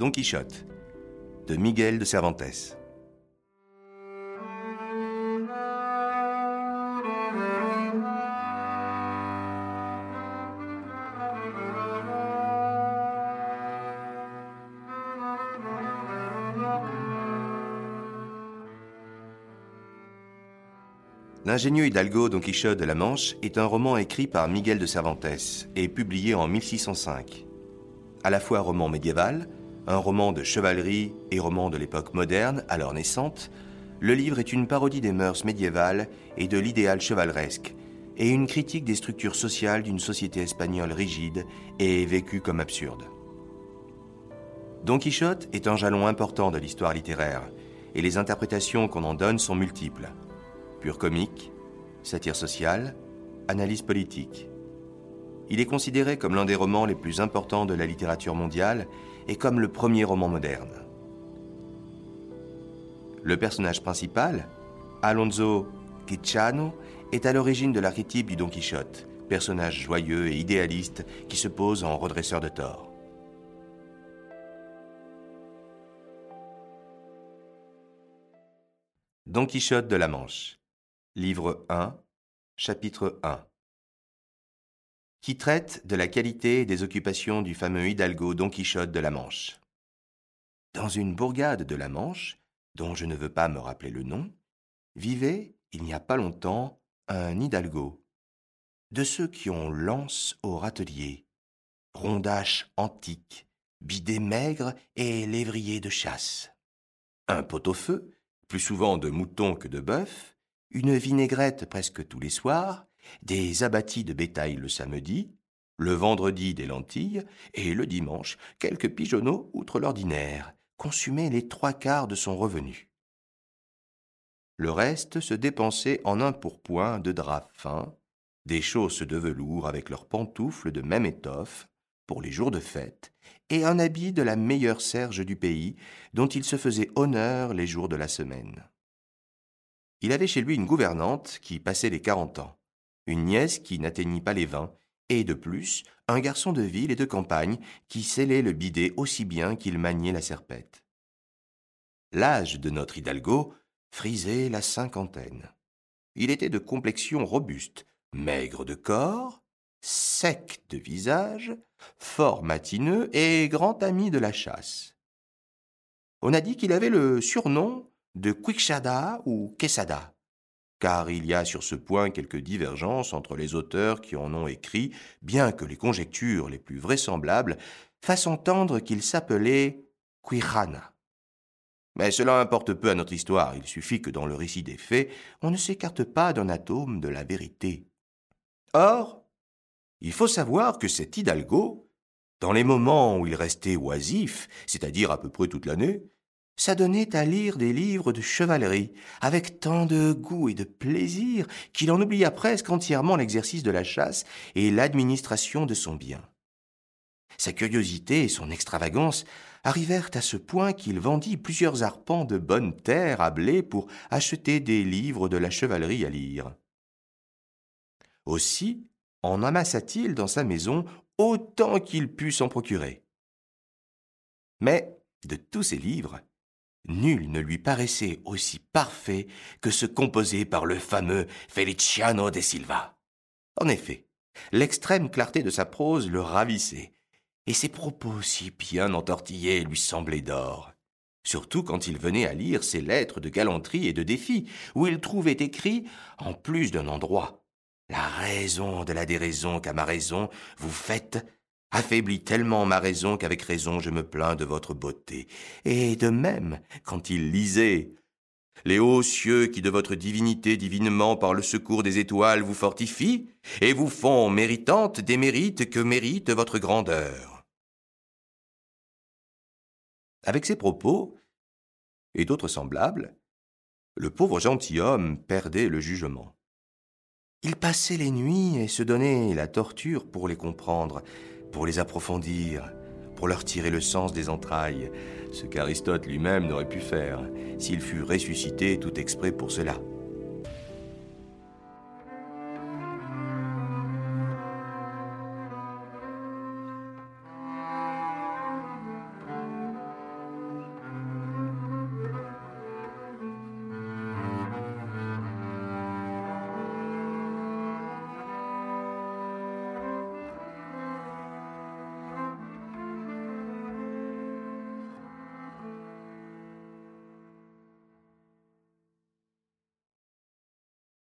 Don Quichotte, de Miguel de Cervantes. L'ingénieux Hidalgo Don Quichotte de la Manche est un roman écrit par Miguel de Cervantes et publié en 1605. À la fois roman médiéval, un roman de chevalerie et roman de l'époque moderne, alors naissante, le livre est une parodie des mœurs médiévales et de l'idéal chevaleresque, et une critique des structures sociales d'une société espagnole rigide et vécue comme absurde. Don Quichotte est un jalon important de l'histoire littéraire, et les interprétations qu'on en donne sont multiples. Pur comique, satire sociale, analyse politique. Il est considéré comme l'un des romans les plus importants de la littérature mondiale et comme le premier roman moderne. Le personnage principal, Alonso Quijano, est à l'origine de l'archétype du Don Quichotte, personnage joyeux et idéaliste qui se pose en redresseur de tort. Don Quichotte de la Manche. Livre 1, chapitre 1, qui traite de la qualité et des occupations du fameux Hidalgo Don Quichotte de la Manche. Dans une bourgade de la Manche, dont je ne veux pas me rappeler le nom, vivait, il n'y a pas longtemps, un Hidalgo, de ceux qui ont lance au râtelier, rondache antique, bidet maigre et lévrier de chasse, un pot-au-feu, plus souvent de moutons que de bœufs, une vinaigrette presque tous les soirs, des abattis de bétail le samedi, le vendredi des lentilles, et le dimanche, quelques pigeonneaux outre l'ordinaire, consumaient les 3/4 de son revenu. Le reste se dépensait en un pourpoint de drap fin, des chausses de velours avec leurs pantoufles de même étoffe, pour les jours de fête, et un habit de la meilleure serge du pays, dont il se faisait honneur les jours de la semaine. Il avait chez lui une gouvernante qui passait les 40 ans, une nièce qui n'atteignit pas les 20, et de plus, un garçon de ville et de campagne qui scellait le bidet aussi bien qu'il maniait la serpette. L'âge de notre Hidalgo frisait la cinquantaine. Il était de complexion robuste, maigre de corps, sec de visage, fort matineux et grand ami de la chasse. On a dit qu'il avait le surnom de Quichada ou Quesada, car il y a sur ce point quelques divergences entre les auteurs qui en ont écrit, bien que les conjectures les plus vraisemblables fassent entendre qu'il s'appelait Quijana. Mais cela importe peu à notre histoire, il suffit que dans le récit des faits, on ne s'écarte pas d'un atome de la vérité. Or, il faut savoir que cet Hidalgo, dans les moments où il restait oisif, c'est-à-dire à peu près toute l'année, s'adonnait à lire des livres de chevalerie, avec tant de goût et de plaisir qu'il en oublia presque entièrement l'exercice de la chasse et l'administration de son bien. Sa curiosité et son extravagance arrivèrent à ce point qu'il vendit plusieurs arpents de bonne terre à blé pour acheter des livres de la chevalerie à lire. Aussi en amassa-t-il dans sa maison autant qu'il put s'en procurer. Mais de tous ces livres, nul ne lui paraissait aussi parfait que ce composé par le fameux Feliciano de Silva. En effet, l'extrême clarté de sa prose le ravissait, et ses propos si bien entortillés lui semblaient d'or, surtout quand il venait à lire ses lettres de galanterie et de défi, où il trouvait écrit, en plus d'un endroit, « La raison de la déraison qu'à ma raison vous faites » affaiblit tellement ma raison qu'avec raison je me plains de votre beauté. Et de même, quand il lisait « Les hauts cieux qui de votre divinité divinement par le secours des étoiles vous fortifient et vous font méritante des mérites que mérite votre grandeur. » Avec ces propos, et d'autres semblables, le pauvre gentilhomme perdait le jugement. Il passait les nuits et se donnait la torture pour les comprendre, pour les approfondir, pour leur tirer le sens des entrailles, ce qu'Aristote lui-même n'aurait pu faire s'il fut ressuscité tout exprès pour cela.